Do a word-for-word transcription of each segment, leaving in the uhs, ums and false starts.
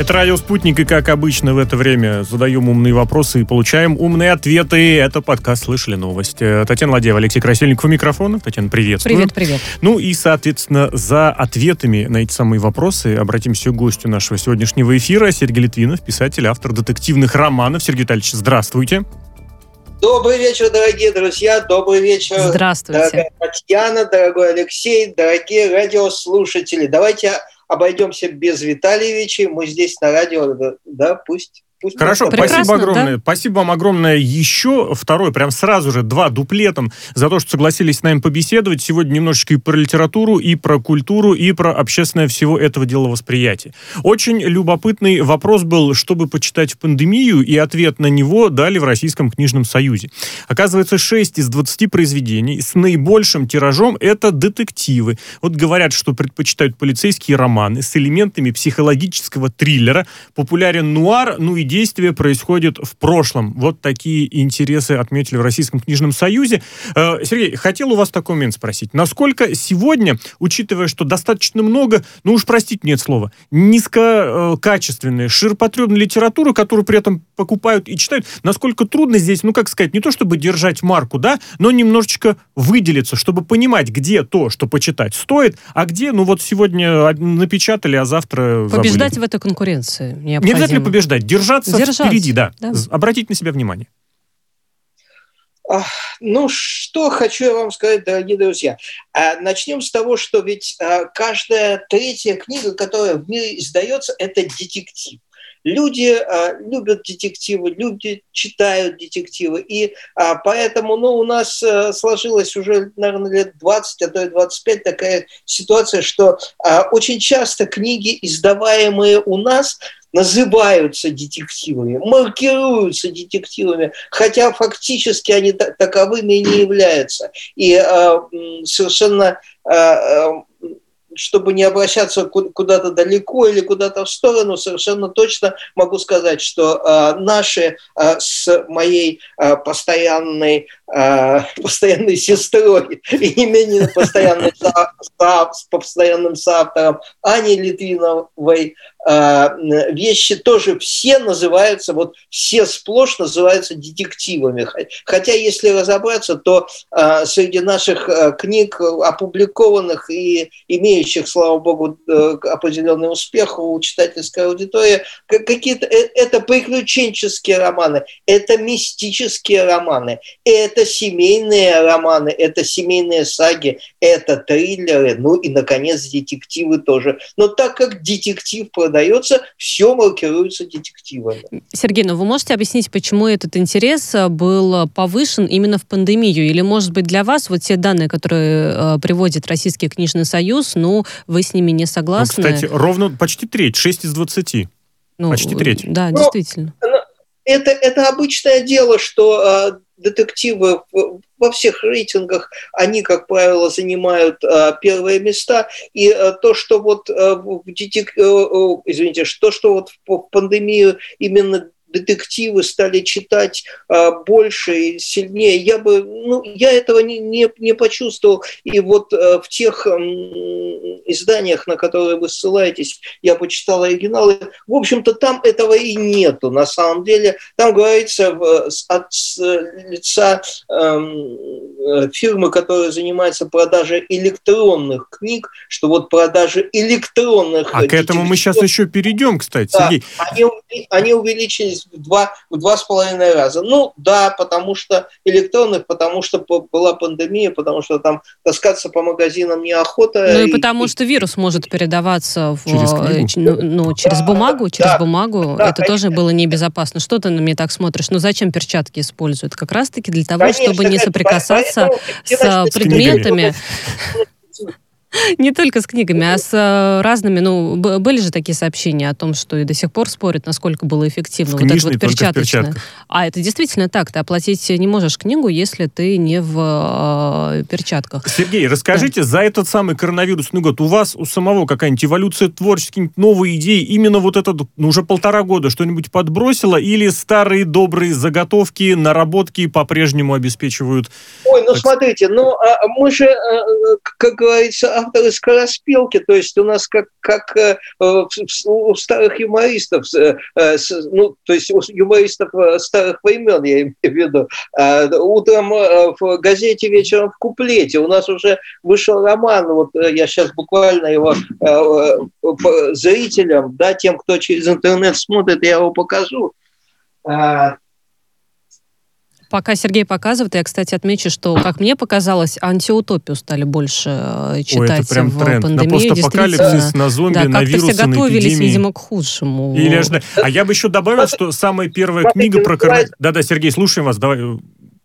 Это «Радио Спутник», и как обычно в это время задаем умные вопросы и получаем умные ответы. Это подкаст «Слышали новости». Татьяна Ладеева, Алексей Красильников у микрофона. Татьяна, приветствую. Привет, привет. Ну и, соответственно, за ответами на эти самые вопросы обратимся к гостю нашего сегодняшнего эфира. Сергей Литвинов, писатель, автор детективных романов. Сергей Витальевич, здравствуйте. Добрый вечер, дорогие друзья, добрый вечер, дорогая Татьяна, дорогой Алексей, дорогие радиослушатели. Давайте обойдемся без Витальевича, мы здесь на радио, да, пусть... пусть Хорошо, спасибо огромное. Да? Спасибо вам огромное еще. Второй, прям сразу же, два дуплетом за то, что согласились с нами побеседовать. Сегодня немножечко и про литературу, и про культуру, и про общественное всего этого дела восприятие. Очень любопытный вопрос был, чтобы почитать в пандемию, и ответ на него дали в Российском книжном союзе. Оказывается, шесть из двадцати произведений с наибольшим тиражом — это детективы. Вот говорят, что предпочитают полицейские романы с элементами психологического триллера, популярен нуар, ну и действие происходит в прошлом. Вот такие интересы отметили в Российском книжном союзе. Сергей, хотел у вас такой момент спросить. Насколько сегодня, учитывая, что достаточно много, ну уж простите, нет слова, низкокачественной, ширпотребной литературы, которую при этом покупают и читают, насколько трудно здесь, ну как сказать, не то чтобы держать марку, да, но немножечко выделиться, чтобы понимать, где то, что почитать стоит, а где, ну вот сегодня напечатали, а завтра забыли. Побеждать в этой конкуренции необходимо. Не обязательно побеждать, держать. Держаться впереди, да. да. Обратите на себя внимание. Ну, что хочу я вам сказать, дорогие друзья. Начнем с того, что ведь каждая третья книга, которая в мире издается, это детектив. Люди любят детективы, люди читают детективы. И поэтому ну, у нас сложилась уже, наверное, лет двадцать, а то и двадцать пять такая ситуация, что очень часто книги, издаваемые у нас, называются детективами, маркируются детективами, хотя фактически они таковыми и не являются. И э, совершенно, э, чтобы не обращаться куда-то далеко или куда-то в сторону, совершенно точно могу сказать, что э, наши э, с моей э, постоянной, э, постоянной сестрой и не менее постоянным, со, со, постоянным соавтором Аней Литвиновой вещи тоже все называются, вот все сплошь называются детективами. Хотя, если разобраться, то э, среди наших э, книг, опубликованных и имеющих, слава богу, э, определенный успех у читательской аудитории, какие-то э, это приключенческие романы, это мистические романы, это семейные романы, это семейные саги, это триллеры, ну и, наконец, детективы тоже. Но так как детектив продолжается, дается, все маркируется детективами. Сергей, ну вы можете объяснить, почему этот интерес был повышен именно в пандемию? Или, может быть, для вас вот те данные, которые э, приводит Российский книжный союз, ну, вы с ними не согласны? Ну, кстати, ровно почти треть, шесть из двадцати. Ну, почти треть. Да, ну, действительно. Это, это обычное дело, что... Э, детективы во всех рейтингах, они, как правило, занимают а, первые места. И а, то, что вот, а, в детек... Извините, то, что вот в пандемию именно детективы стали читать а, больше и сильнее, я бы, ну, я этого не, не, не почувствовал. И вот а, в тех а, изданиях, на которые вы ссылаетесь, я почитал оригиналы, в общем-то, там этого и нету, на самом деле. Там говорится в, от лица э, фирмы, которая занимается продажей электронных книг, что вот продажи электронных... А к этому мы сейчас еще перейдем, кстати, да, Сергей. Они, они увеличились в два, в два с половиной раза. Ну, да, потому что электронных, потому что была пандемия, потому что там таскаться по магазинам неохота. Ну и, и потому что вирус может передаваться в, через, э, ну, ну, через да, бумагу. Да, через да, бумагу. Да, это конечно. Тоже было небезопасно. Что ты на меня так смотришь? Ну зачем перчатки используют? Как раз-таки для того, конечно, чтобы не соприкасаться поэтому, с предметами. Не только с книгами, а с разными. Ну, были же такие сообщения о том, что и до сих пор спорят, насколько было эффективно. Вот это вот перчаточное. А это действительно так. Ты оплатить не можешь книгу, если ты не в э, перчатках. Сергей, расскажите, да. за этот самый коронавирусный год у вас у самого какая-нибудь эволюция творческих, новые идеи, именно вот это ну, уже полтора года что-нибудь подбросило, или старые добрые заготовки, наработки по-прежнему обеспечивают? Ой, ну смотрите, ну а мы же, как говорится, авторы скороспелки, то есть у нас как, как у старых юмористов, ну, то есть у юмористов старых времен, я имею в виду, утром в газете, вечером в куплете. У нас уже вышел роман, вот я сейчас буквально его зрителям, да, тем, кто через интернет смотрит, я его покажу. Пока Сергей показывает, я, кстати, отмечу, что, как мне показалось, антиутопию стали больше читать. Ой, это прям в тренд. Пандемию. На постапокалипсис, на зомби, да, на вирусы, на эпидемии. Как-то все готовились, видимо, к худшему. Или... А я бы еще добавил, что самая первая книга про коронавирус... Да-да, Сергей, слушаем вас, давай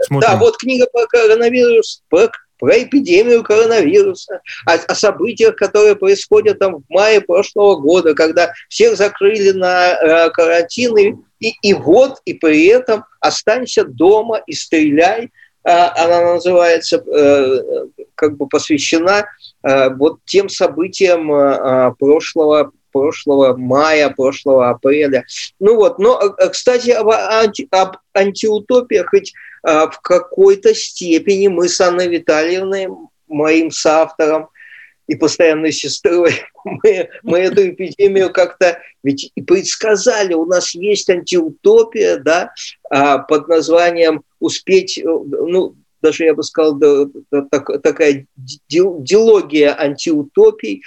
смотрим. Да, вот книга про коронавирус, про, про эпидемию коронавируса, о, о событиях, которые происходят там в мае прошлого года, когда всех закрыли на э, карантин, и И, и вот, и при этом «Останься дома и стреляй», она называется, как бы посвящена вот тем событиям прошлого, прошлого мая, прошлого апреля. Ну вот, но, кстати, об, анти, об антиутопиях хоть в какой-то степени мы с Анной Витальевной, моим соавтором, и постоянной сестрой, мы, мы эту эпидемию как-то ведь и предсказали. У нас есть антиутопия, да, под названием «Успеть», ну, даже я бы сказал, да, так, такая дилогия антиутопий,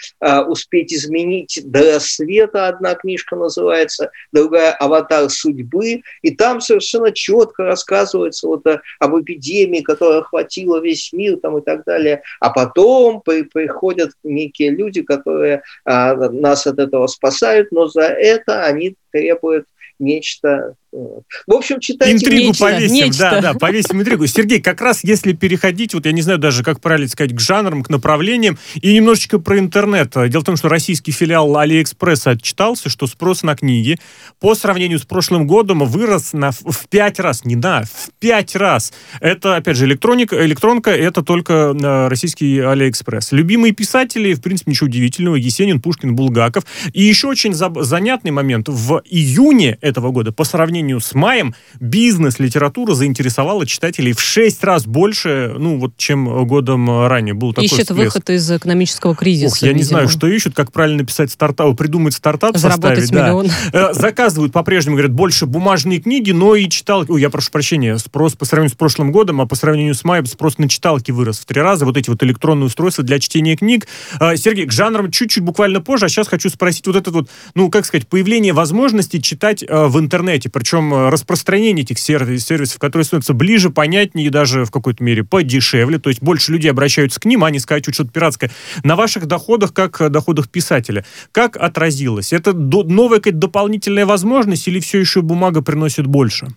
«Успеть изменить до рассвета», одна книжка называется, другая «Аватар судьбы», и там совершенно четко рассказывается вот о, об эпидемии, которая охватила весь мир там, и так далее, а потом при, приходят некие люди, которые а, нас от этого спасают, но за это они требуют нечто. В общем, читайте. Интригу нечто, повесим, нечто. да, да, повесим интригу. Сергей, как раз если переходить, вот я не знаю даже, как правильно сказать, к жанрам, к направлениям, и немножечко про интернет. Дело в том, что российский филиал Алиэкспресса отчитался, что спрос на книги по сравнению с прошлым годом вырос на, в пять раз, не на, в пять раз. Это, опять же, электроника, электронка, это только российский Алиэкспресс. Любимые писатели, в принципе, ничего удивительного, Есенин, Пушкин, Булгаков. И еще очень заб- занятный момент. В июне этого года, по сравнению с маем, бизнес-литература заинтересовала читателей в шесть раз больше, ну, вот, чем годом ранее. Был такой ищет всплеск. Выход из экономического кризиса. Ох, я видимо. не знаю, что ищут, как правильно написать стартап, придумать стартап, заработать составить. Миллион. Да. Заказывают по-прежнему, говорят, больше бумажные книги, но и читалки... Ой, я прошу прощения, спрос по сравнению с прошлым годом, а по сравнению с маем спрос на читалки вырос в три раза. Вот эти вот электронные устройства для чтения книг. Сергей, к жанрам чуть-чуть буквально позже, а сейчас хочу спросить вот это вот, ну, как сказать, появление возможности читать в интернете, причем распространение этих сервис, сервисов, которые становятся ближе, понятнее и даже в какой-то мере подешевле, то есть больше людей обращаются к ним, а не скачивают что-то пиратское. На ваших доходах, как доходах писателя, как отразилось? Это новая какая-то дополнительная возможность или все еще бумага приносит больше?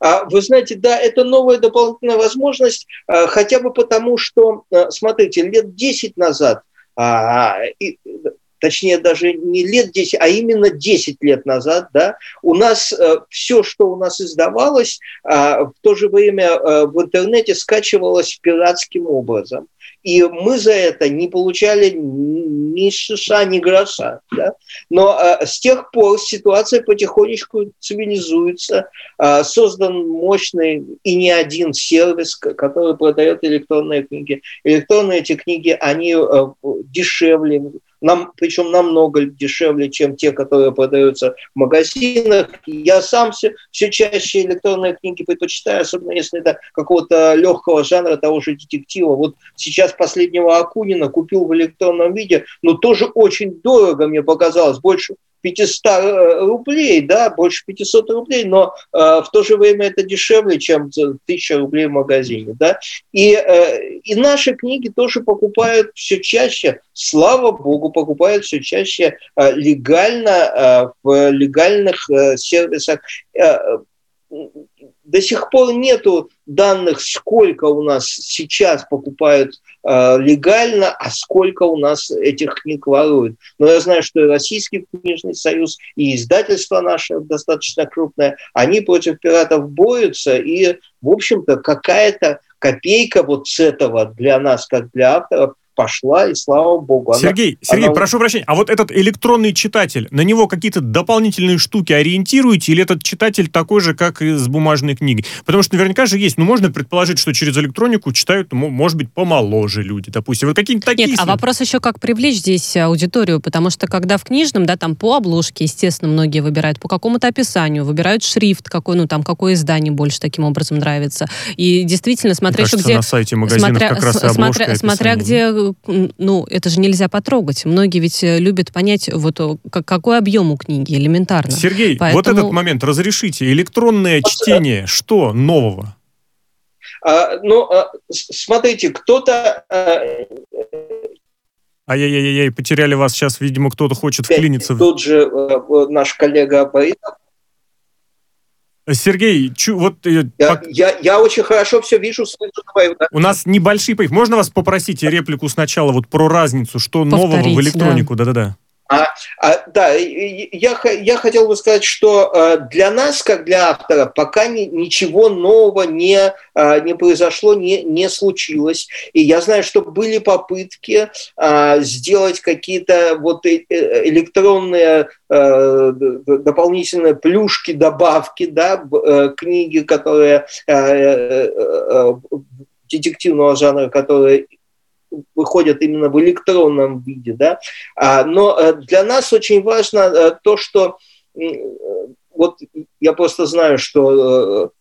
Вы знаете, да, это новая дополнительная возможность, хотя бы потому, что, смотрите, лет десять назад, точнее, даже не лет десять, а именно десять лет назад, да, у нас э, все, что у нас издавалось, э, в то же время э, в интернете скачивалось пиратским образом. И мы за это не получали ни шиша, ни гроша. Да? Но э, с тех пор ситуация потихонечку цивилизуется. Э, создан мощный и не один сервис, который продает электронные книги. Электронные эти книги, они э, дешевле, Нам, причем намного дешевле, чем те, которые продаются в магазинах. Я сам все, все чаще электронные книги предпочитаю, особенно если это какого-то легкого жанра, того же детектива. Вот сейчас последнего Акунина купил в электронном виде, но тоже очень дорого мне показалось, больше пятьсот рублей, да, больше пятьсот рублей, но э, в то же время это дешевле, чем тысяча рублей в магазине, да. И, э, и наши книги тоже покупают все чаще, слава богу, покупают все чаще э, легально э, в легальных э, сервисах. Э, До сих пор нету данных, сколько у нас сейчас покупают э, легально, а сколько у нас этих книг воруют. Но я знаю, что и Российский книжный союз, и издательство наше достаточно крупное, они против пиратов борются, и, в общем-то, какая-то копейка вот с этого для нас, как для авторов, пошла, и слава богу. Она, Сергей, Сергей, она... прошу прощения, а вот этот электронный читатель, на него какие-то дополнительные штуки ориентируете, или этот читатель такой же, как и с бумажной книгой? Потому что наверняка же есть, ну, можно предположить, что через электронику читают, может быть, помоложе люди, допустим. Вот какие-нибудь такие... Нет, а вопрос еще, как привлечь здесь аудиторию, потому что когда в книжном, да, там по обложке, естественно, многие выбирают, по какому-то описанию, выбирают шрифт, какой, ну, там, какое издание больше таким образом нравится. И действительно, смотря что где... на сайте магазинов смотря, как раз и обложка, смотря, описание. Смотря где... Ну, это же нельзя потрогать. Многие ведь любят понять, вот какой объем у книги, элементарно. Сергей, поэтому... вот этот момент разрешите. Электронное а чтение, что нового? А, ну, а, смотрите, кто-то... А... Ай-яй-яй-яй, потеряли вас сейчас, видимо, кто-то хочет вклиниться. Тут же а, наш коллега Абаидов. Сергей, чу, вот... Я, пок... я, я очень хорошо все вижу, слышу твою... Да? У нас небольшие... Можно вас попросить реплику сначала вот про разницу, что повторить, нового в электронику? Да-да-да. А, а, да, я, я хотел бы сказать, что для нас, как для автора, пока ни, ничего нового не, не произошло, не, не случилось. И я знаю, что были попытки а, сделать какие-то вот электронные а, дополнительные плюшки, добавки, да, книги, которые а, а, детективного жанра, которые... выходят именно в электронном виде, да, но для нас очень важно то, что вот я просто знаю, что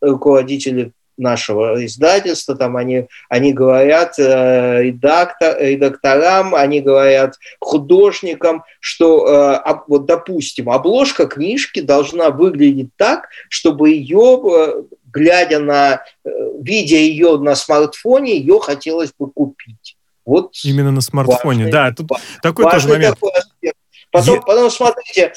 руководители нашего издательства, там они, они говорят э, редактор, редакторам, они говорят художникам, что, э, вот, допустим, обложка книжки должна выглядеть так, чтобы ее, э, глядя на, э, видя ее на смартфоне, ее хотелось бы купить. Вот именно на смартфоне, важный, да. Тут такой тоже момент. Такой аспект. Потом, потом, смотрите,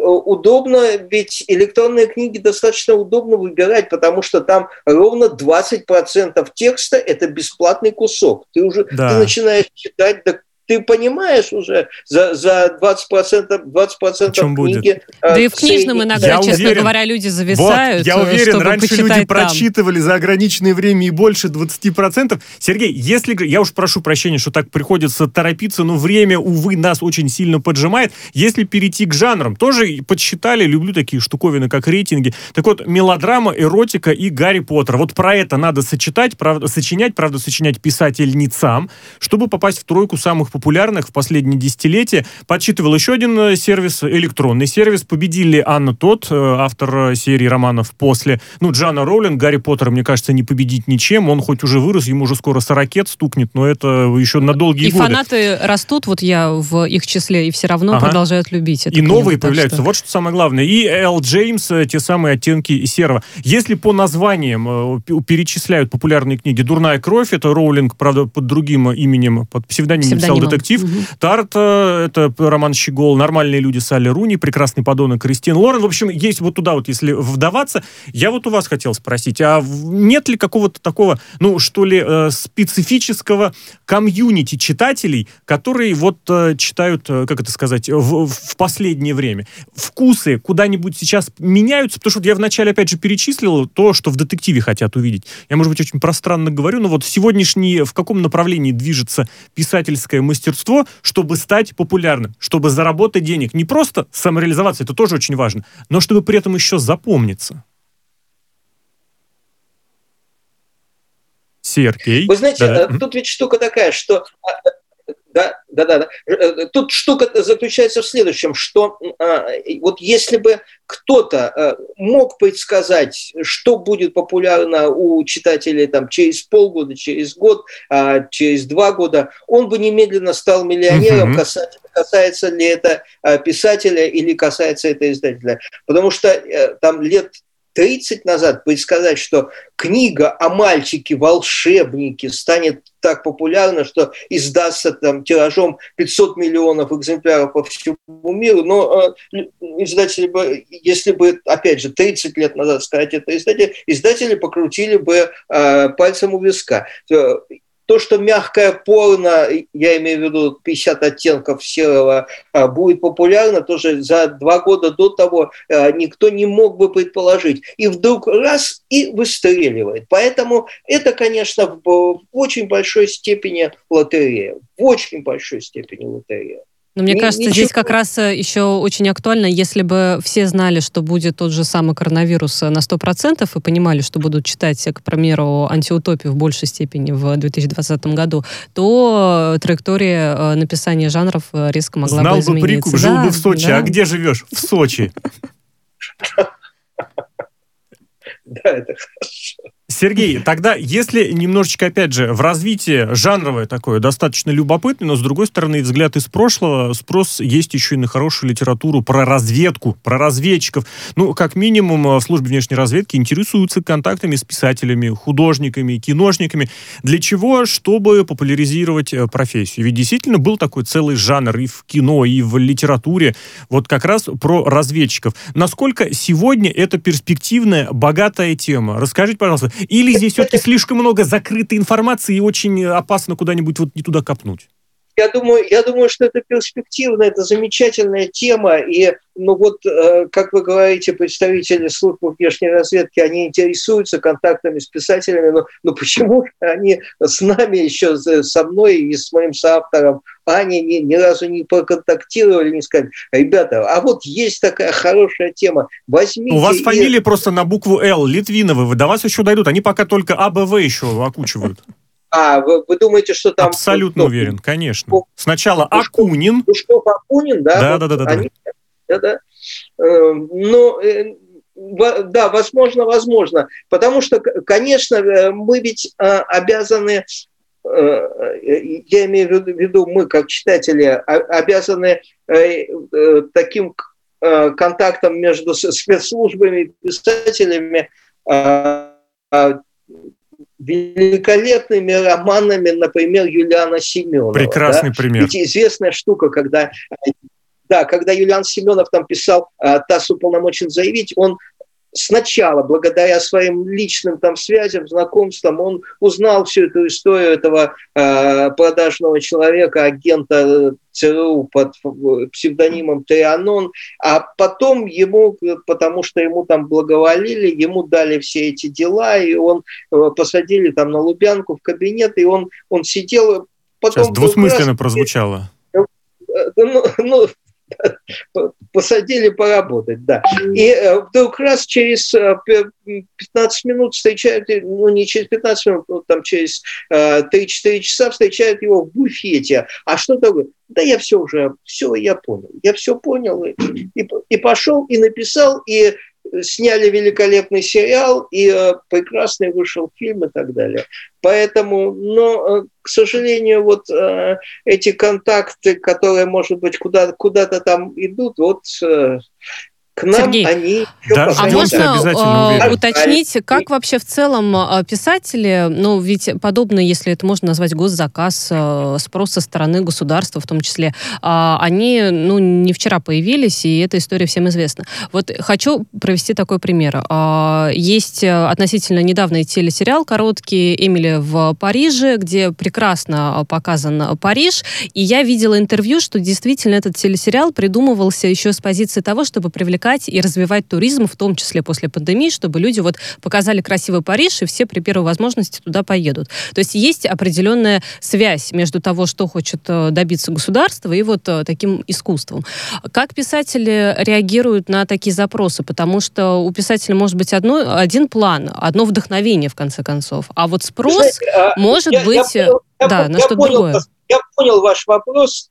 удобно, ведь электронные книги достаточно удобно выбирать, потому что там ровно двадцать процентов текста – это бесплатный кусок. Ты уже да. ты начинаешь читать, да, ты понимаешь уже за, за двадцать процентов, двадцать процентов книги. Будет? Да и в книжном иногда, я честно уверен, говоря, люди зависают. Вот, я уверен, раньше люди там прочитывали за ограниченное время и больше двадцати процентов. Сергей, если... Я уж прошу прощения, что так приходится торопиться, но время, увы, нас очень сильно поджимает. Если перейти к жанрам, тоже подсчитали, люблю такие штуковины, как рейтинги. Так вот, мелодрама, эротика и Гарри Поттер. Вот про это надо сочетать, правда, сочинять, правда, сочинять писательницам, чтобы попасть в тройку самых популярных в последние десятилетия. Подсчитывал еще один сервис, электронный сервис. Победили Анна Тодд, автор серии романов «После». Ну, Джана Роулинг, Гарри Поттера, мне кажется, не победить ничем. Он хоть уже вырос, ему уже скоро сорокет стукнет, но это еще на долгие и годы. И фанаты растут, вот я в их числе, и все равно ага. продолжают любить. И новые книгу, появляются, что... вот что самое главное. И Эл Джеймс, те самые оттенки серого. Если по названиям перечисляют популярные книги, «Дурная кровь», это Роулинг, правда, под другим именем, под псевдонимом писал детектив. Угу. Тарт, это роман «Щегол», «Нормальные люди» Салли Руни, «Прекрасный подонок» Кристин Лорен. В общем, есть вот туда вот, если вдаваться. Я вот у вас хотел спросить, а нет ли какого-то такого, ну, что ли, э, специфического комьюнити читателей, которые вот э, читают, э, как это сказать, в, в последнее время? Вкусы куда-нибудь сейчас меняются? Потому что я вначале, опять же, перечислил то, что в детективе хотят увидеть. Я, может быть, очень пространно говорю, но вот сегодняшний, в каком направлении движется писательская мастерство, чтобы стать популярным, чтобы заработать денег. Не просто самореализоваться, это тоже очень важно, но чтобы при этом еще запомниться. Сергей. Вы знаете, да-да. Тут ведь штука такая, что... Да, да, да, да. Тут штука заключается в следующем, что вот если бы кто-то мог предсказать, что будет популярно у читателей там, через полгода, через год, через два года, он бы немедленно стал миллионером, касается, касается ли это писателя или касается это издателя. Потому что там лет... тридцать назад предсказать, что книга о мальчике-волшебнике станет так популярна, что издастся там, тиражом пятьсот миллионов экземпляров по всему миру, но э, издатели бы, если бы, опять же, тридцать лет назад сказать это издатели, издатели покрутили бы э, пальцем у виска. То, что мягкое порно, я имею в виду пятьдесят оттенков серого, будет популярно, тоже за два года до того никто не мог бы предположить. И вдруг раз и выстреливает. Поэтому это, конечно, в очень большой степени лотерея. В очень большой степени лотерея. Но мне кажется, ничего. Здесь как раз еще очень актуально, если бы все знали, что будет тот же самый коронавирус на сто процентов и понимали, что будут читать, к примеру, антиутопию в большей степени в две тысячи двадцатом году, то траектория написания жанров резко могла Знал бы измениться. Знал бы прикуп, жил да, бы в Сочи. Да. А где живешь? В Сочи. Да, это хорошо. Сергей, тогда если немножечко, опять же, в развитии жанровое такое достаточно любопытное, но, с другой стороны, взгляд из прошлого, спрос есть еще и на хорошую литературу про разведку, про разведчиков. Ну, как минимум, в службе внешней разведки интересуются контактами с писателями, художниками, киношниками. Для чего? Чтобы популяризировать профессию. Ведь действительно был такой целый жанр и в кино, и в литературе, вот как раз про разведчиков. Насколько сегодня это перспективная, богатая тема? Расскажите, пожалуйста. Или здесь все-таки слишком много закрытой информации и очень опасно куда-нибудь вот не туда копнуть? Я думаю, я думаю, что это перспективно, это замечательная тема. И, ну вот, как вы говорите, представители службы внешней разведки, они интересуются контактами с писателями, но, но почему они с нами, еще со мной и с моим соавтором Аней ни, ни разу не проконтактировали, не сказали: ребята, а вот есть такая хорошая тема, возьмите... У вас и... фамилия просто на букву «Л», Литвиновы, вы до вас еще дойдут, они пока только А Б В еще окучивают. А, вы, вы думаете, что там... Абсолютно ну, уверен, конечно. Пушков, Сначала Акунин. Пушков, Акунин, да? Да-да-да. Вот да, да. Ну, да, возможно, возможно. Потому что, конечно, мы ведь обязаны, я имею в виду, мы, как читатели, обязаны таким контактом между спецслужбами и писателями великолепными романами, например, Юлиана Семёнова. Прекрасный да? пример. Ведь известная штука, когда, да, когда Юлиан Семёнов там писал «Тасу полномочен заявить», он сначала, благодаря своим личным там связям, знакомствам, он узнал всю эту историю этого э, продажного человека, агента Цэ Эр У под псевдонимом Трианон, а потом ему, потому что ему там благоволили, ему дали все эти дела, и он э, посадили там на Лубянку в кабинет, и он, он сидел... Потом Сейчас двусмысленно раз, прозвучало. Э, э, ну... ну посадили поработать, да. И вдруг раз через пятнадцать минут встречают, ну не через пятнадцать минут, но там через три-четыре часа встречают его в буфете. А что такое? Да я все уже, все я понял. Я все понял. И, и, и пошел, и написал, и сняли великолепный сериал, и прекрасный вышел фильм и так далее. Поэтому, но, к сожалению, вот э, эти контакты, которые, может быть, куда, куда-то там идут, вот э, к нам Сергей, они... Да, а можно э, уточнить, как вообще в целом писатели, ну, ведь подобно, если это можно назвать госзаказ, спрос со стороны государства в том числе, они, ну, не вчера появились, и эта история всем известна. Вот хочу провести такой пример. Есть относительно недавний телесериал короткий «Эмили в Париже», где прекрасно показан Париж, и я видела интервью, что действительно этот телесериал придумывался еще с позиции того, чтобы привлекать и развивать туризм, в том числе после пандемии, чтобы люди вот показали красивый Париж, и все при первой возможности туда поедут. То есть есть определенная связь между того, что хочет добиться государство, и вот таким искусством. Как писатели реагируют на такие запросы? Потому что у писателя может быть одно, один план, одно вдохновение, в конце концов. А вот спрос Знаете, может я, быть я понял, да, я, на что-то понял, другое. Я понял ваш вопрос,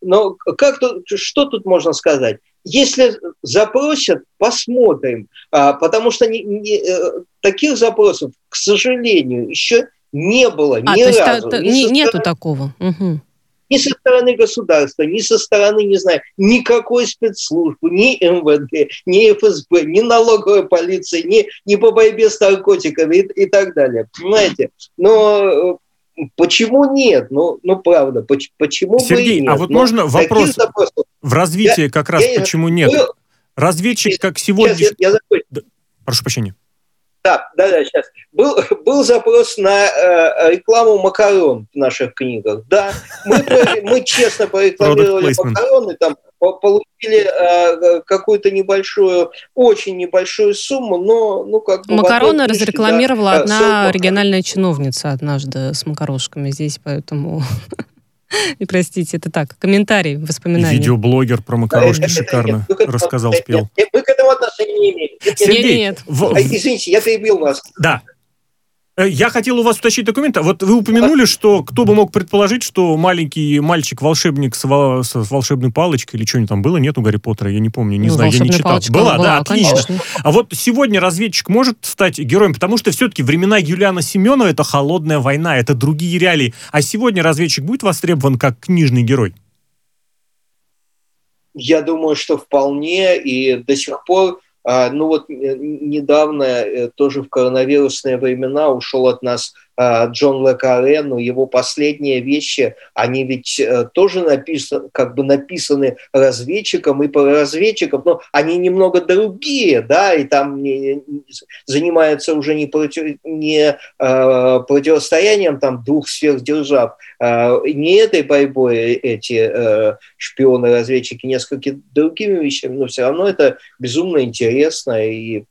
но как тут, что тут можно сказать? Если запросят, посмотрим, потому что не, не, таких запросов, к сожалению, еще не было а, ни то разу. Та, та, ни нету стороны, такого? Угу. Ни со стороны государства, ни со стороны, не знаю, никакой спецслужбы, ни Эм Вэ Дэ, ни Эф Эс Бэ, ни налоговой полиции, ни, ни по борьбе с наркотиками и, и так далее. Понимаете? Но... Почему нет? Ну, ну правда, почему Сергей, бы и нет? А вот Но можно вопрос запросов? В развитии я, как раз я, почему я, нет? Разведчик, я, как сегодня... Я, я, я Прошу прощения. Да, да, да, сейчас. Был, был запрос на э, рекламу макарон в наших книгах. Да, мы, мы честно порекламировали макароны, там получили э, какую-то небольшую, очень небольшую сумму, но... ну как бы макароны книжки, разрекламировала да, одна региональная чиновница однажды с макарошками здесь, поэтому... И простите, это так, комментарий, воспоминания. Видеоблогер про макарошки шикарно рассказал, спел. Мы к этому отношения не имеем. Сергей, извините, я перебил вас. Да. Я хотел у вас уточнить документы. Вот вы упомянули, что кто бы мог предположить, что маленький мальчик-волшебник с волшебной палочкой или что-нибудь там было, нет у Гарри Поттера, я не помню, не ну, знаю, я не читал. Была, была, да, отлично. Конечно. А вот сегодня разведчик может стать героем, потому что все-таки времена Юлиана Семёнова — это холодная война, это другие реалии. А сегодня разведчик будет востребован как книжный герой? Я думаю, что вполне, и до сих пор... Ну вот недавно, тоже в коронавирусные времена, ушел от нас Джон Ле Карре, но его последние вещи, они ведь тоже написаны, как бы написаны разведчиком и про разведчиков, но они немного другие, да, и там занимаются уже не, против, не а, противостоянием там, двух сверхдержав, а, не этой борьбой эти а, шпионы-разведчики, несколько другими вещами, но все равно это безумно интересно, и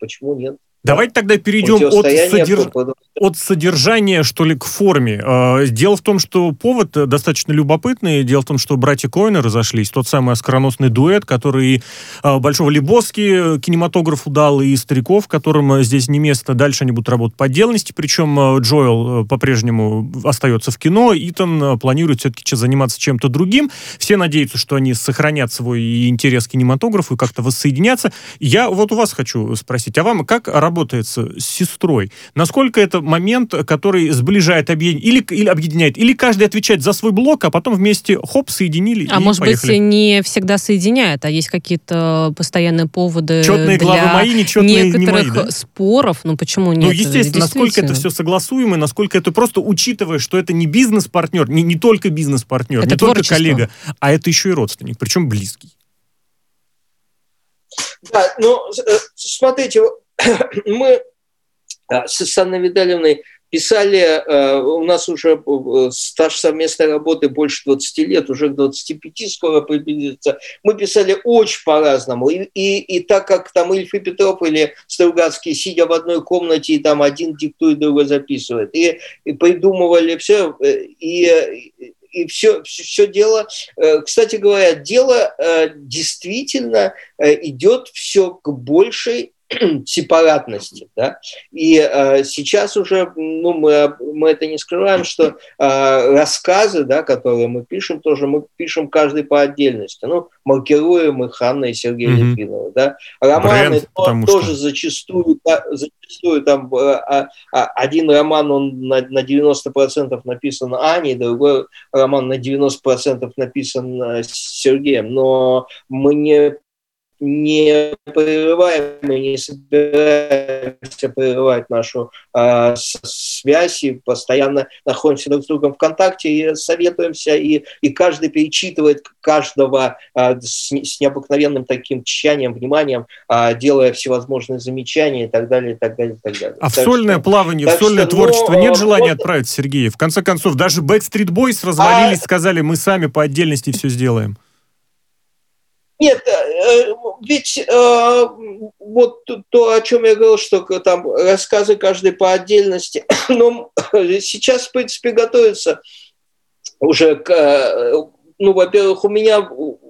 почему нет? Давайте тогда перейдем от, содерж... от содержания, что ли, к форме. Дело в том, что повод достаточно любопытный. Дело в том, что братья Коэны разошлись. Тот самый оскароносный дуэт, который Большого Лебовски кинематографу дал, и Стариков, которым здесь не место. Дальше они будут работать по отдельности. Причем Джоэл по-прежнему остается в кино. Итан планирует все-таки заниматься чем-то другим. Все надеются, что они сохранят свой интерес к кинематографу и как-то воссоединятся. Я вот у вас хочу спросить, а вам как работать с сестрой? Насколько это момент, который сближает, объединяет или, или объединяет? Или каждый отвечает за свой блок, а потом вместе, хоп, соединили а и может поехали. Быть, не всегда соединяет, а есть какие-то постоянные поводы четные для мои, некоторых не мои, да? споров. Ну, почему нет? Ну, естественно, насколько это все согласуемо, насколько это просто, учитывая, что это не бизнес-партнер, не, не только бизнес-партнер, это не творчество. Только коллега, а это еще и родственник, причем близкий. Да, ну, смотрите, мы с Анной Витальевной писали, у нас уже стаж совместной работы больше двадцати лет, уже к двадцати пяти скоро приблизится. Мы писали очень по-разному. И, и, и так как там Ильф и Петров или Стругацкий, сидя в одной комнате, и там один диктует, другой записывает. И, и придумывали все, и... И все, все, все дело, кстати говоря, дело действительно идет все к большей сепаратности. Да? И сейчас уже, ну, мы, мы это не скрываем, что рассказы, да, которые мы пишем, тоже мы пишем каждый по отдельности. Ну, маркируем их Анной и Сергеем mm-hmm. Литвиновым. Да? Романы Бренд, тоже что... зачастую... Да, зачастую там один роман, он на девяносто процентов написан Аней, другой роман на девяносто процентов написан Сергеем. Но мы не, не прерываем, мы не собираемся прерывать нашу а, связь и постоянно находимся друг с другом в контакте и советуемся, и, и каждый перечитывает каждого а, с, с необыкновенным таким тщанием, вниманием, а, делая всевозможные замечания и так далее, и так далее, и так далее. А так в сольное что, плавание, в сольное что, творчество ну, нет желания вот... отправить Сергея? В конце концов, даже Backstreet Boys развалились, а... сказали, мы сами по отдельности все сделаем. Нет, ведь э, вот то, о чем я говорил, что там рассказы каждый по отдельности, но сейчас, в принципе, готовится уже, к, ну, во-первых, у меня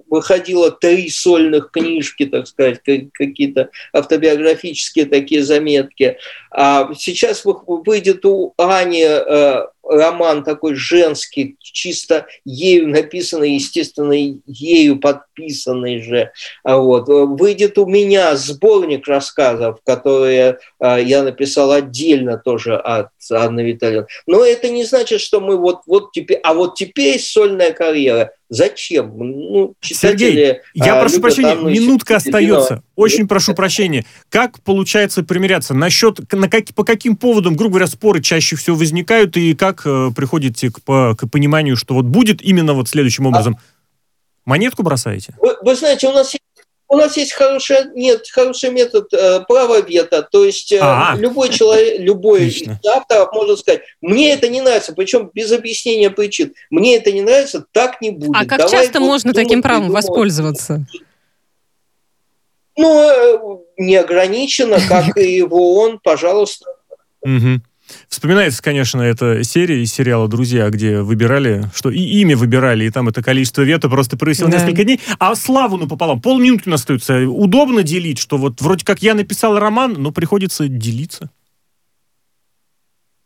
выходило три сольных книжки, так сказать, какие-то автобиографические такие заметки. А сейчас выйдет у Ани э, роман такой женский, чисто ею написанный, естественно, ею подписанный же. Вот. Выйдет у меня сборник рассказов, которые э, я написал отдельно тоже от Анны Витальевны. Но это не значит, что мы вот, вот теперь... А вот теперь сольная карьера. Зачем? Ну, Сергей, я а, прошу прощения, там, ну, минутка и... остается. Но... Очень прошу прощения. Как получается примиряться? Насчет, на как, по каким поводам, грубо говоря, споры чаще всего возникают, и как э, приходите к, по, к пониманию, что вот будет именно вот следующим образом? А... Монетку бросаете? Вы, вы знаете, у нас есть У нас есть хороший, нет, хороший метод э, права вето, то есть э, любой человек, любой автор может сказать, мне это не нравится, причем без объяснения причин, мне это не нравится, так не будет. А как Давай часто можно думать, таким правом придумать. воспользоваться? Ну, неограниченно, как и в ООН, пожалуйста. Вспоминается, конечно, эта серия из сериала «Друзья», где выбирали, что и имя выбирали, и там это количество вето просто провисело да. несколько дней, а славу напополам, полминутки остается. Удобно делить, что вот вроде как я написал роман, но приходится делиться.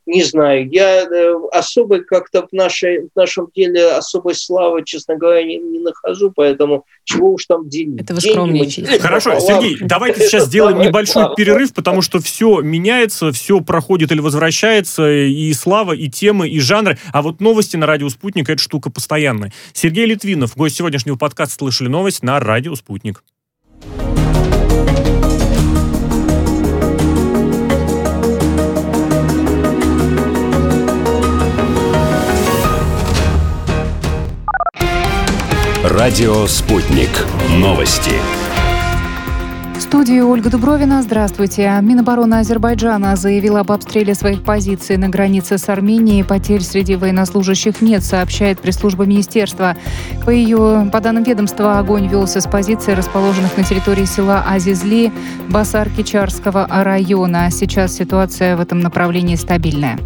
Не знаю, я особой как-то в, нашей, в нашем деле особой славы, честно говоря, не, не нахожу, поэтому чего уж там делить. Это вы скромничаете. Хорошо, Сергей, давайте сейчас сделаем небольшой слава. перерыв, потому что все меняется, все проходит или возвращается, и слава, и темы, и жанры, а вот новости на «Радио Спутник» — это штука постоянная. Сергей Литвинов, гость сегодняшнего подкаста «Слышали новость» на «Радио Спутник». Радио «Спутник». Новости. В студии Ольга Дубровина. Здравствуйте. Минобороны Азербайджана заявила об обстреле своих позиций на границе с Арменией. Потерь среди военнослужащих нет, сообщает пресс-служба министерства. По ее, по данным ведомства, огонь велся с позиций, расположенных на территории села Азизли Басар-Кичарского района. Сейчас ситуация в этом направлении стабильная.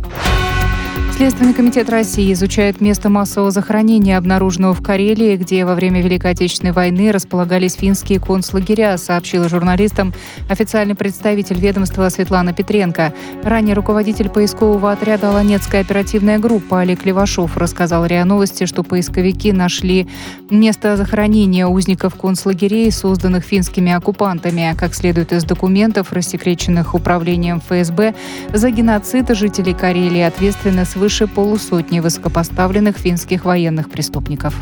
Следственный комитет России изучает место массового захоронения, обнаруженного в Карелии, где во время Великой Отечественной войны располагались финские концлагеря, сообщила журналистам официальный представитель ведомства Светлана Петренко. Ранее руководитель поискового отряда «Аланецкая оперативная группа» Олег Левашов рассказал РИА Новости, что поисковики нашли место захоронения узников концлагерей, созданных финскими оккупантами. Как следует из документов, рассекреченных управлением ФСБ, за геноцид жителей Карелии ответственны свыше Выше полусотни высокопоставленных финских военных преступников.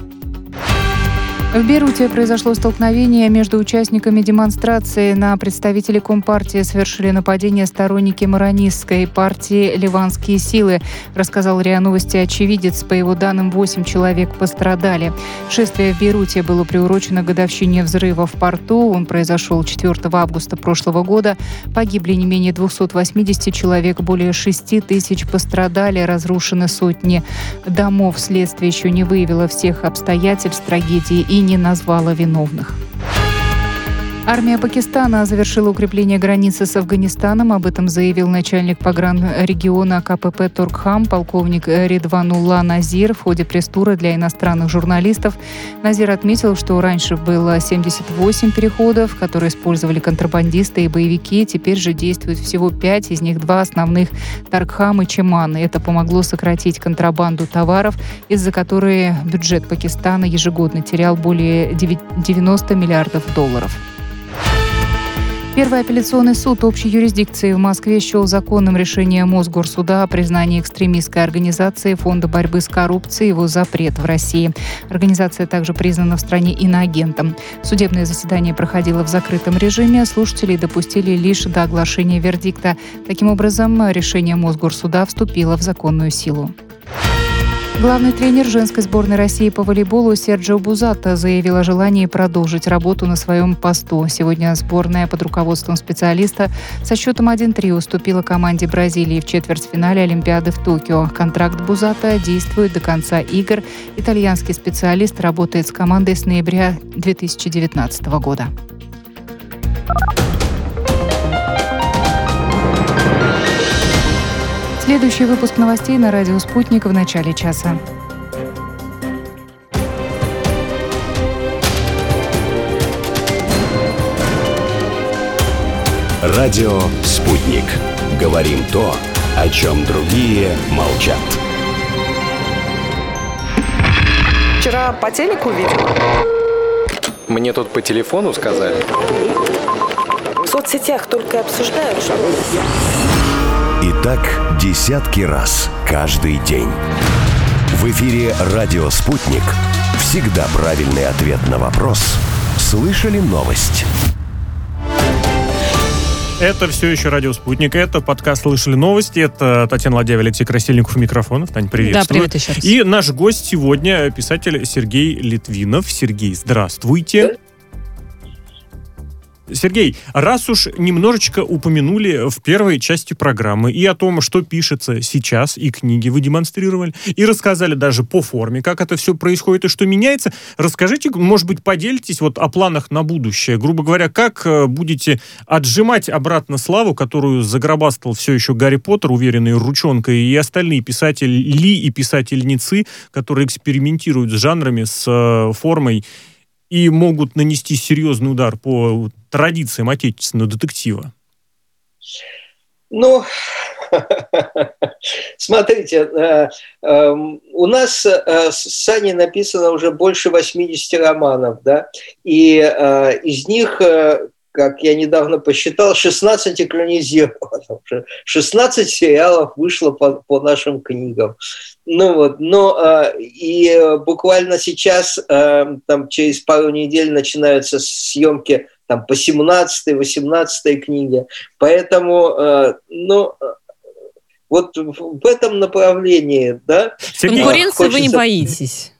В Бейруте произошло столкновение между участниками демонстрации. На представителей Компартии совершили нападение сторонники маронистской партии «Ливанские силы», рассказал РИА Новости очевидец. По его данным, восемь человек пострадали. Шествие в Бейруте было приурочено к годовщине взрыва в порту. Он произошел четвёртого августа прошлого года. Погибли не менее двести восемьдесят человек, более шесть тысяч пострадали, разрушены сотни домов. Следствие еще не выявило всех обстоятельств трагедии и не назвала виновных. Армия Пакистана завершила укрепление границы с Афганистаном. Об этом заявил начальник погранрегиона КПП «Торкхам» полковник Ридванулла Назир в ходе пресс-тура для иностранных журналистов. Назир отметил, что раньше было семьдесят восемь переходов, которые использовали контрабандисты и боевики. Теперь же действует всего пять, из них два основных – Торкхам и Чеман. Это помогло сократить контрабанду товаров, из-за которой бюджет Пакистана ежегодно терял более девяносто миллиардов долларов. Первый апелляционный суд общей юрисдикции в Москве счел законным решение Мосгорсуда о признании экстремистской организации Фонда борьбы с коррупцией и его запрет в России. Организация также признана в стране иноагентом. Судебное заседание проходило в закрытом режиме, слушателей допустили лишь до оглашения вердикта. Таким образом, решение Мосгорсуда вступило в законную силу. Главный тренер женской сборной России по волейболу Серджио Бузата заявил о желании продолжить работу на своем посту. Сегодня сборная под руководством специалиста со счетом один три уступила команде Бразилии в четвертьфинале Олимпиады в Токио. Контракт Бузата действует до конца игр. Итальянский специалист работает с командой с ноября две тысячи девятнадцатого года. Следующий выпуск новостей на «Радио Спутник» в начале часа. «Радио Спутник». Говорим то, о чем другие молчат. Вчера по телеку видел. Мне тут по телефону сказали. В соцсетях только обсуждают, что... И так десятки раз каждый день. В эфире «Радио Спутник». Всегда правильный ответ на вопрос. Слышали новость? Это все еще «Радио Спутник». Это подкаст «Слышали новости». Это Татьяна Ладеева, Алексей Красильников у микрофона. Тань, приветствую. Да, привет еще раз. И наш гость сегодня писатель Сергей Литвинов. Сергей, здравствуйте. Сергей, раз уж немножечко упомянули в первой части программы и о том, что пишется сейчас, и книги вы демонстрировали, и рассказали даже по форме, как это все происходит и что меняется, расскажите, может быть, поделитесь вот о планах на будущее. Грубо говоря, как будете отжимать обратно славу, которую загробастал все еще Гарри Поттер, уверенный ручонкой, и остальные писатели и писательницы, которые экспериментируют с жанрами, с формой, и могут нанести серьезный удар по традициям отечественного детектива? Ну, смотрите, у нас с Аней написано уже больше восьмидесяти романов, да, и из них, как я недавно посчитал, шестнадцать экранизировано уже, шестнадцать сериалов вышло по, по нашим книгам. Ну вот, но и буквально сейчас, там, через пару недель начинаются съемки там, по семнадцатой-восемнадцатой книге, поэтому, ну, вот в этом направлении, да. Конкуренции хочется... вы не боитесь,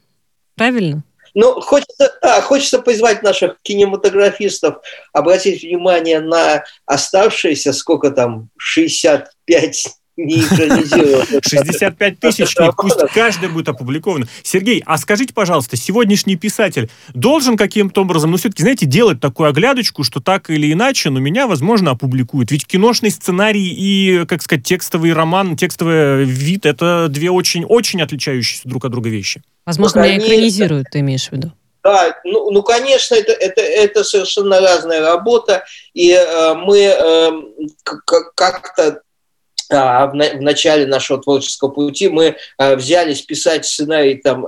правильно? Ну, хочется, да, хочется призвать наших кинематографистов обратить внимание на оставшиеся, сколько там, шестьдесят пять шестьдесят пять тысяч, и пусть каждый будет опубликован. Сергей, а скажите, пожалуйста, сегодняшний писатель должен каким-то образом, ну, все-таки, знаете, делать такую оглядочку, что так или иначе, но меня, возможно, опубликуют. Ведь киношный сценарий и, как сказать, текстовый роман, текстовый вид — это две очень-очень отличающиеся друг от друга вещи. Возможно, меня экранизируют, ты имеешь в виду? Да, ну, ну конечно, это, это, это совершенно разная работа, и э, мы э, как-то в начале нашего творческого пути мы взялись писать сценарий там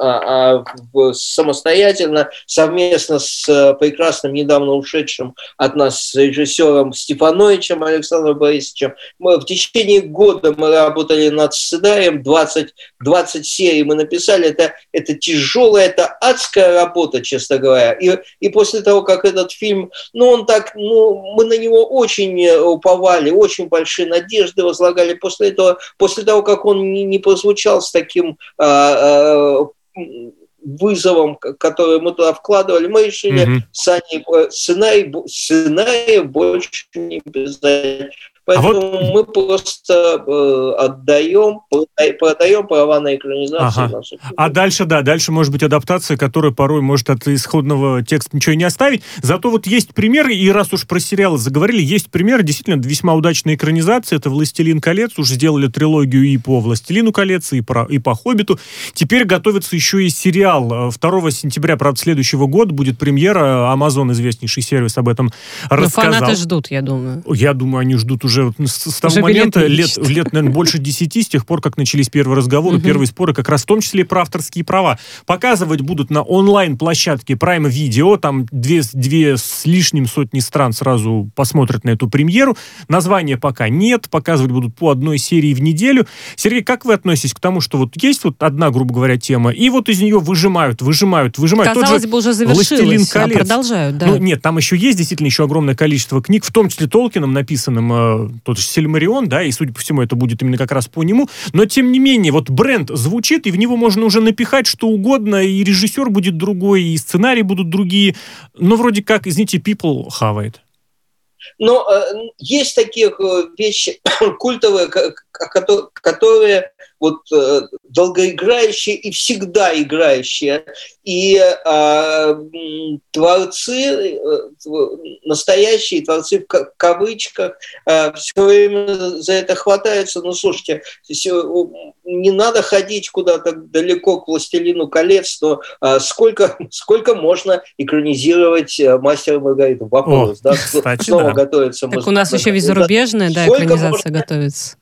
самостоятельно, совместно с прекрасным, недавно ушедшим от нас режиссером Степановичем Александром Борисовичем. Мы в течение года мы работали над сценарием, двадцать, двадцать серий мы написали. Это, это тяжелая, это адская работа, честно говоря. И, и после того, как этот фильм, ну он так, ну мы на него очень уповали, очень большие надежды возлагали. После этого, после того, как он не, не прозвучал с таким э, э, вызовом, который мы туда вкладывали, мы решили mm-hmm. сами, сценарий, сценарий больше не писать. Поэтому а вот... мы просто э, отдаем, продаем права на экранизацию. Ага. А дальше, да, дальше может быть адаптация, которая порой может от исходного текста ничего не оставить. Зато вот есть примеры, и раз уж про сериалы заговорили, есть примеры действительно весьма удачной экранизации. Это «Властелин колец». Уже сделали трилогию и по «Властелину колец», и, про, и по «Хоббиту». Теперь готовится еще и сериал. второго сентября, правда, следующего года будет премьера. Amazon, известнейший сервис, об этом Но рассказал. Но фанаты ждут, я думаю. Я думаю, они ждут уже Уже с того уже момента, лет, лет, наверное, больше десяти, с тех пор, как начались первые разговоры, угу. первые споры, как раз в том числе и про авторские права. Показывать будут на онлайн-площадке Prime Video, там две, две с лишним сотни стран сразу посмотрят на эту премьеру. Названия пока нет, показывать будут по одной серии в неделю. Сергей, как вы относитесь к тому, что вот есть вот одна, грубо говоря, тема, и вот из нее выжимают, выжимают, выжимают. Казалось Тот бы, уже завершилось, а продолжают, да. Ну, нет, там еще есть действительно еще огромное количество книг, в том числе Толкином написанным, тот же «Сильмарион», да, и, судя по всему, это будет именно как раз по нему, но, тем не менее, вот бренд звучит, и в него можно уже напихать что угодно, и режиссер будет другой, и сценарии будут другие, но вроде как, извините, people хавает. Но э, есть такие вещи культовые, которые, которые вот, э, долгоиграющие и всегда играющие. И э, творцы, э, настоящие творцы в кавычках, э, все время за это хватаются. Ну, слушайте, не надо ходить куда-то далеко к «Властелину колец», но э, сколько, сколько можно экранизировать «Мастера и Маргариту»? Вопрос, О, да? Кстати, да. Готовится, так у нас еще ведь зарубежная, да, экранизация можно, готовится.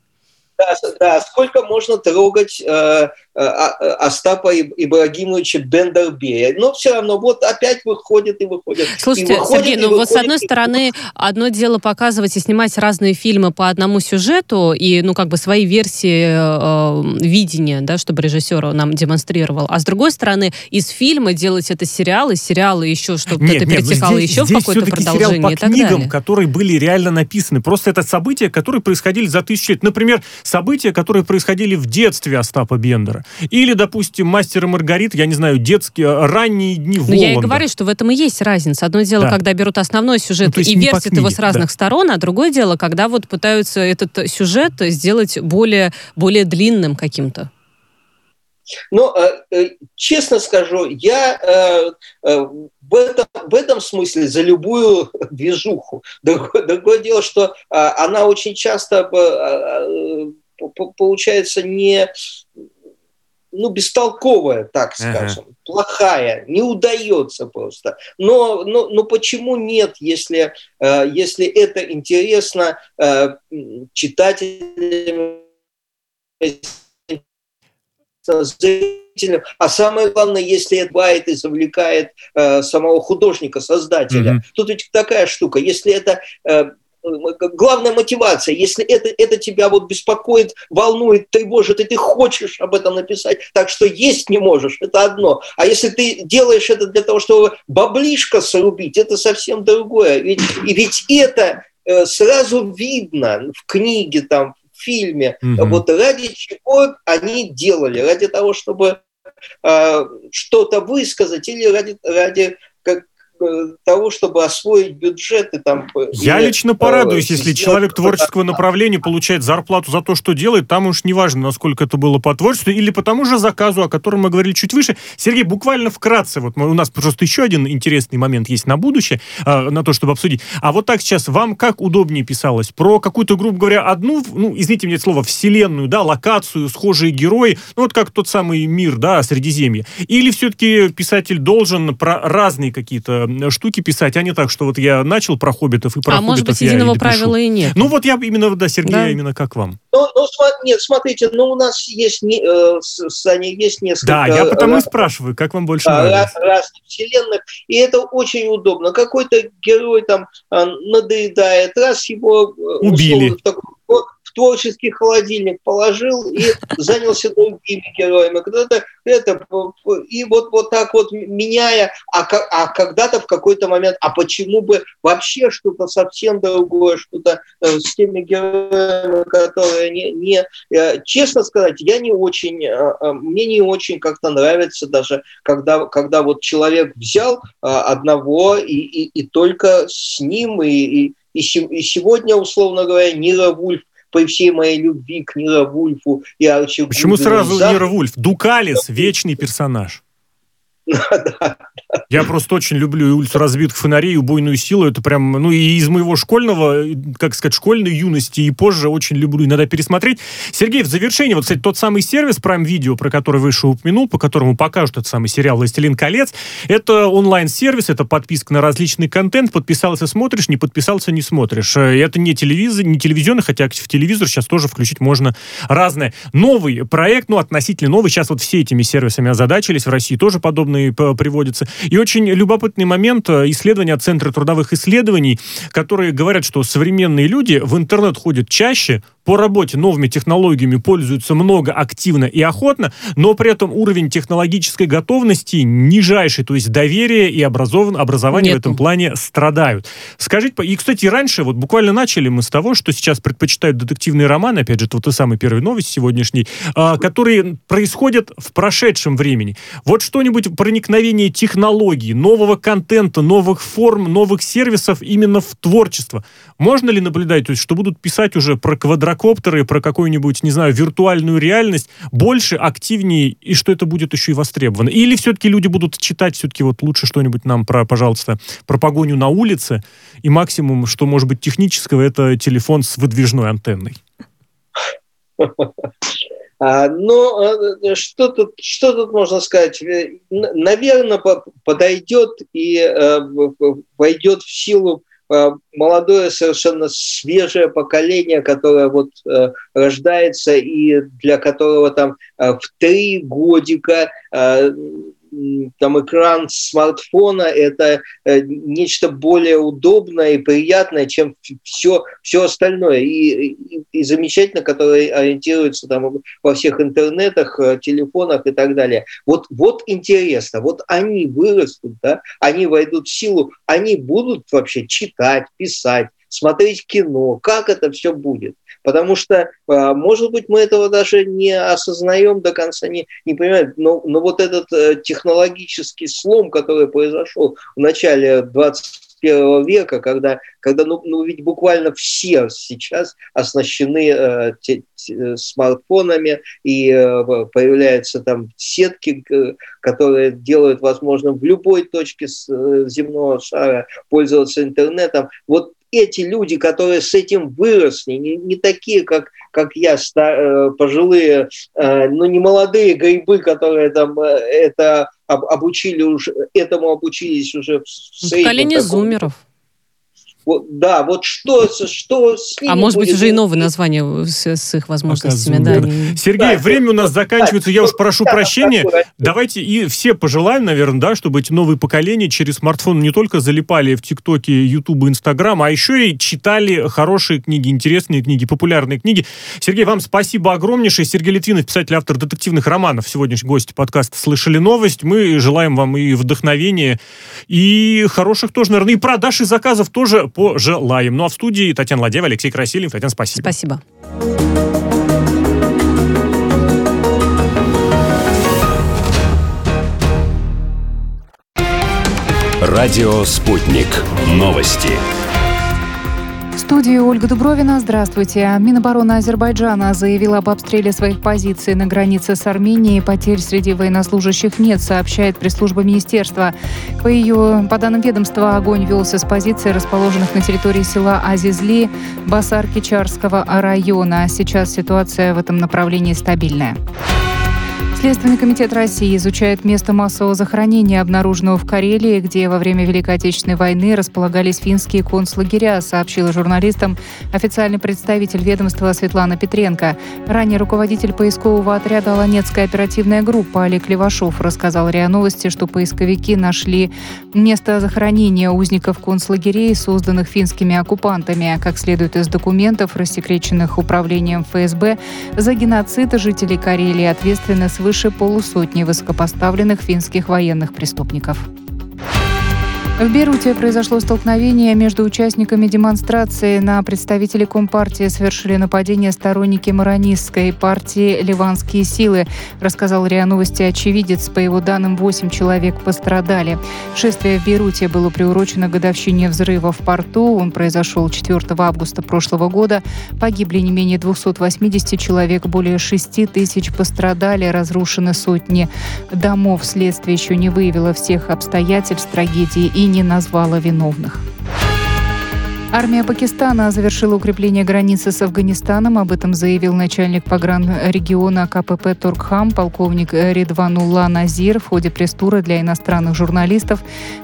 Да, да, сколько можно трогать э, э, Остапа Ибрагимовича Бендербея. Но все равно вот опять выходит и выходит. Слушайте, и выходит, Сергей, ну выходит, вот с одной стороны, одно дело показывать и снимать разные фильмы по одному сюжету и, ну, как бы свои версии э, видения, да, чтобы режиссер нам демонстрировал. А с другой стороны, из фильма делать это сериал, из сериала еще, чтобы нет, это нет, перетекало здесь, еще здесь в какое-то продолжение по и так книгам, далее. Которые были реально написаны. Просто это события, которые происходили за тысячи лет. Например, события, которые происходили в детстве Остапа Бендера. Или, допустим, «Мастер и Маргарита», я не знаю, детские, ранние дни Воланда. Но я и говорю, что в этом и есть разница. Одно дело, да. когда берут основной сюжет ну, и вертят книге, его с разных да. сторон, а другое дело, когда вот пытаются этот сюжет сделать более, более длинным каким-то. Ну, честно скажу, я в этом, в этом смысле за любую движуху. Другое дело, что она очень часто получается не... ну, бестолковая, так скажем, uh-huh. плохая, не удается просто. Но, но, но почему нет, если, э, если это интересно э, читателям, зрителям, а самое главное, если это бывает и завлекает э, самого художника, создателя. Uh-huh. Тут ведь такая штука, если это... Э, главная мотивация, если это, это тебя вот беспокоит, волнует, тревожит, и ты хочешь об этом написать, так что есть не можешь, это одно. А если ты делаешь это для того, чтобы баблишко срубить, это совсем другое. Ведь, и ведь это сразу видно в книге, там, в фильме, mm-hmm. вот ради чего они делали, ради того, чтобы э, что-то высказать или ради... ради как, того, чтобы освоить бюджеты. Там, Я или, лично порадуюсь, если человек творческого направления получает зарплату за то, что делает, там уж неважно, насколько это было по творчеству, или по тому же заказу, о котором мы говорили чуть выше. Сергей, буквально вкратце, вот у нас просто еще один интересный момент есть на будущее, на то, чтобы обсудить. А вот так сейчас, вам как удобнее писалось? Про какую-то, грубо говоря, одну, ну, извините мне это слово, вселенную, да, локацию, схожие герои, ну, вот как тот самый мир, да, Средиземье. Или все-таки писатель должен про разные какие-то штуки писать, а не так, что вот я начал про хоббитов и про а хоббитов я А может быть, единого правила и нет. Ну вот я именно, да, Сергей, да. именно как вам. Ну, ну нет, смотрите, ну у нас есть, не, э, с Аней есть несколько... Да, я потому раз, и спрашиваю, как вам больше раз, нравится. Разных вселенных, и это очень удобно. Какой-то герой там э, надоедает, раз его... Э, Убили. Условно, в такой, вот, творческий холодильник положил и занялся другими героями. Когда-то это, и вот, вот так вот меняя, а, а когда-то в какой-то момент, а почему бы вообще что-то совсем другое, что-то э, с теми героями, которые не... не э, честно сказать, я не очень, э, мне не очень как-то нравится даже, когда, когда вот человек взял э, одного и, и, и только с ним, и, и, и, и сегодня, условно говоря, Нира Вульф, по всей моей любви к Нира Вульфу и Арчи Гудвину. Почему сразу Зав... Нира Вульф? Дукалис – вечный персонаж. Я просто очень люблю и «Улицу разбитых фонарей», и «Убойную силу». Это прям, ну, и из моего школьного, как сказать, школьной юности и позже очень люблю иногда пересмотреть. Сергей, в завершение, вот, кстати, тот самый сервис Prime Video, про который вы еще упомянул, по которому покажут этот самый сериал «Властелин колец», это онлайн-сервис, это подписка на различный контент, подписался – смотришь, не подписался – не смотришь. Это не телевизор, не телевизионный, хотя в телевизор сейчас тоже включить можно разное. Новый проект, ну, относительно новый, сейчас вот все этими сервисами озадачились, в России тоже подобно приводится. И очень любопытный момент исследования от Центра трудовых исследований, которые говорят, что современные люди в интернет ходят чаще, по работе новыми технологиями пользуются много, активно и охотно, но при этом уровень технологической готовности нижайший, то есть доверие и образован, образование Нету. в этом плане страдают. Скажите, и, кстати, раньше, вот буквально начали мы с того, что сейчас предпочитают детективные романы, опять же, это вот и самая первая новость сегодняшней, которые происходят в прошедшем времени. Вот что-нибудь проникновение технологий, нового контента, новых форм, новых сервисов именно в творчество. Можно ли наблюдать, то есть, что будут писать уже про квадрокоптеры, про какую-нибудь, не знаю, виртуальную реальность больше, активнее, и что это будет еще и востребовано? Или все-таки люди будут читать все-таки вот лучше что-нибудь нам про, пожалуйста, про погоню на улице, и максимум, что может быть технического, это телефон с выдвижной антенной? Ну, что тут, что тут можно сказать? Наверное, подойдет и войдет в силу молодое, совершенно свежее поколение, которое вот э, рождается и для которого там э, в три годика э, там экран смартфона – это э, нечто более удобное и приятное, чем все, все остальное. И, и, и замечательно, которые ориентируются там во всех интернетах, телефонах и так далее. Вот, вот интересно, вот они вырастут, да, они войдут в силу, они будут вообще читать, писать, смотреть кино, как это все будет. Потому что, может быть, мы этого даже не осознаем до конца, не, не понимаем, но, но вот этот технологический слом, который произошел в начале двадцать первого века, когда, когда ну, ну, ведь буквально все сейчас оснащены э, те, те, смартфонами, и э, появляются там сетки, которые делают возможным в любой точке земного шара пользоваться интернетом. Вот эти люди, которые с этим выросли, не, не такие, как, как я, стар, пожилые, э, но не молодые грибы, которые там э, это об, обучили уже, этому обучились уже в среднем. В колене таком... зумеров. Вот, да, вот что, что с ними. А может быть, уже и новое название с, с их возможностями. Да. Сергей, да, время у нас заканчивается, да, я уж прошу да, прощения. Да, давайте и все пожелаем, наверное, да, чтобы эти новые поколения через смартфон не только залипали в ТикТоке, Ютубе, Инстаграм, а еще и читали хорошие книги, интересные книги, популярные книги. Сергей, вам спасибо огромнейшее. Сергей Литвинов, писатель, автор детективных романов, сегодняшний гость подкаста «Слышали новость». Мы желаем вам и вдохновения, и хороших тоже, наверное, и продаж, и заказов тоже пожелаем. Ну а в студии Татьяна Ладеева, Алексей Красильников. Татьяна, спасибо. Спасибо. Радио «Спутник». Новости. В студии Ольга Дубровина. Здравствуйте. Минобороны Азербайджана заявила об обстреле своих позиций на границе с Арменией. Потерь среди военнослужащих нет, сообщает пресс-служба министерства. По ее, по данным ведомства, огонь велся с позиций, расположенных на территории села Азизли Басар-Кичарского района. Сейчас ситуация в этом направлении стабильная. Следственный комитет России изучает место массового захоронения, обнаруженного в Карелии, где во время Великой Отечественной войны располагались финские концлагеря, сообщила журналистам официальный представитель ведомства Светлана Петренко. Ранее руководитель поискового отряда «Аланецкая оперативная группа» Олег Левашов рассказал РИА Новости, что поисковики нашли место захоронения узников концлагерей, созданных финскими оккупантами. Как следует из документов, рассекреченных управлением ФСБ, за геноцид жителей Карелии ответственны свыше полусотни высокопоставленных финских военных преступников. В Бейруте произошло столкновение между участниками демонстрации. На представителей Компартии совершили нападение сторонники маронистской партии «Ливанские силы», рассказал РИА Новости очевидец. По его данным, восемь человек пострадали. Шествие в Бейруте было приурочено к годовщине взрыва в порту. Он произошел четвёртого августа прошлого года. Погибли не менее двести восемьдесят человек, более шесть тысяч пострадали, разрушены сотни домов. Следствие еще не выявило всех обстоятельств трагедии и не назвала виновных. Армия Пакистана завершила укрепление границы с Афганистаном. Об этом заявил начальник погранрегиона ка пэ пэ «Торкхам» полковник Ридванулла Назир в ходе пресс-тура для иностранных журналистов.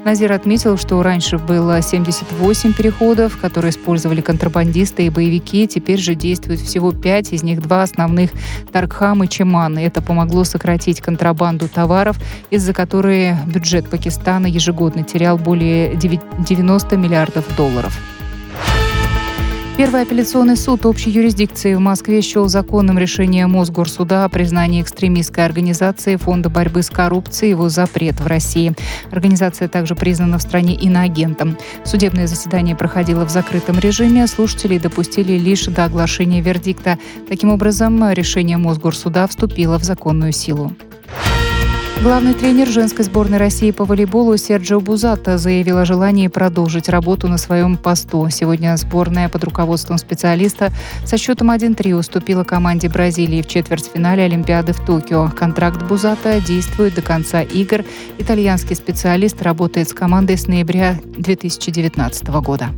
Назир отметил, что раньше было семьдесят восемь переходов, которые использовали контрабандисты и боевики. Теперь же действует всего пять, из них два основных – «Торкхам» и «Чеман». Это помогло сократить контрабанду товаров, из-за которой бюджет Пакистана ежегодно терял более девяносто миллиардов долларов. Первый апелляционный суд общей юрисдикции в Москве счел законным решение Мосгорсуда о признании экстремистской организации Фонда борьбы с коррупцией и его запрет в России. Организация также признана в стране иноагентом. Судебное заседание проходило в закрытом режиме, слушателей допустили лишь до оглашения вердикта. Таким образом, решение Мосгорсуда вступило в законную силу. Главный тренер женской сборной России по волейболу Серджио Бузата заявил о желании продолжить работу на своем посту. Сегодня сборная под руководством специалиста со счетом один три уступила команде Бразилии в четвертьфинале Олимпиады в Токио. Контракт Бузата действует до конца игр. Итальянский специалист работает с командой с ноября две тысячи девятнадцатого года.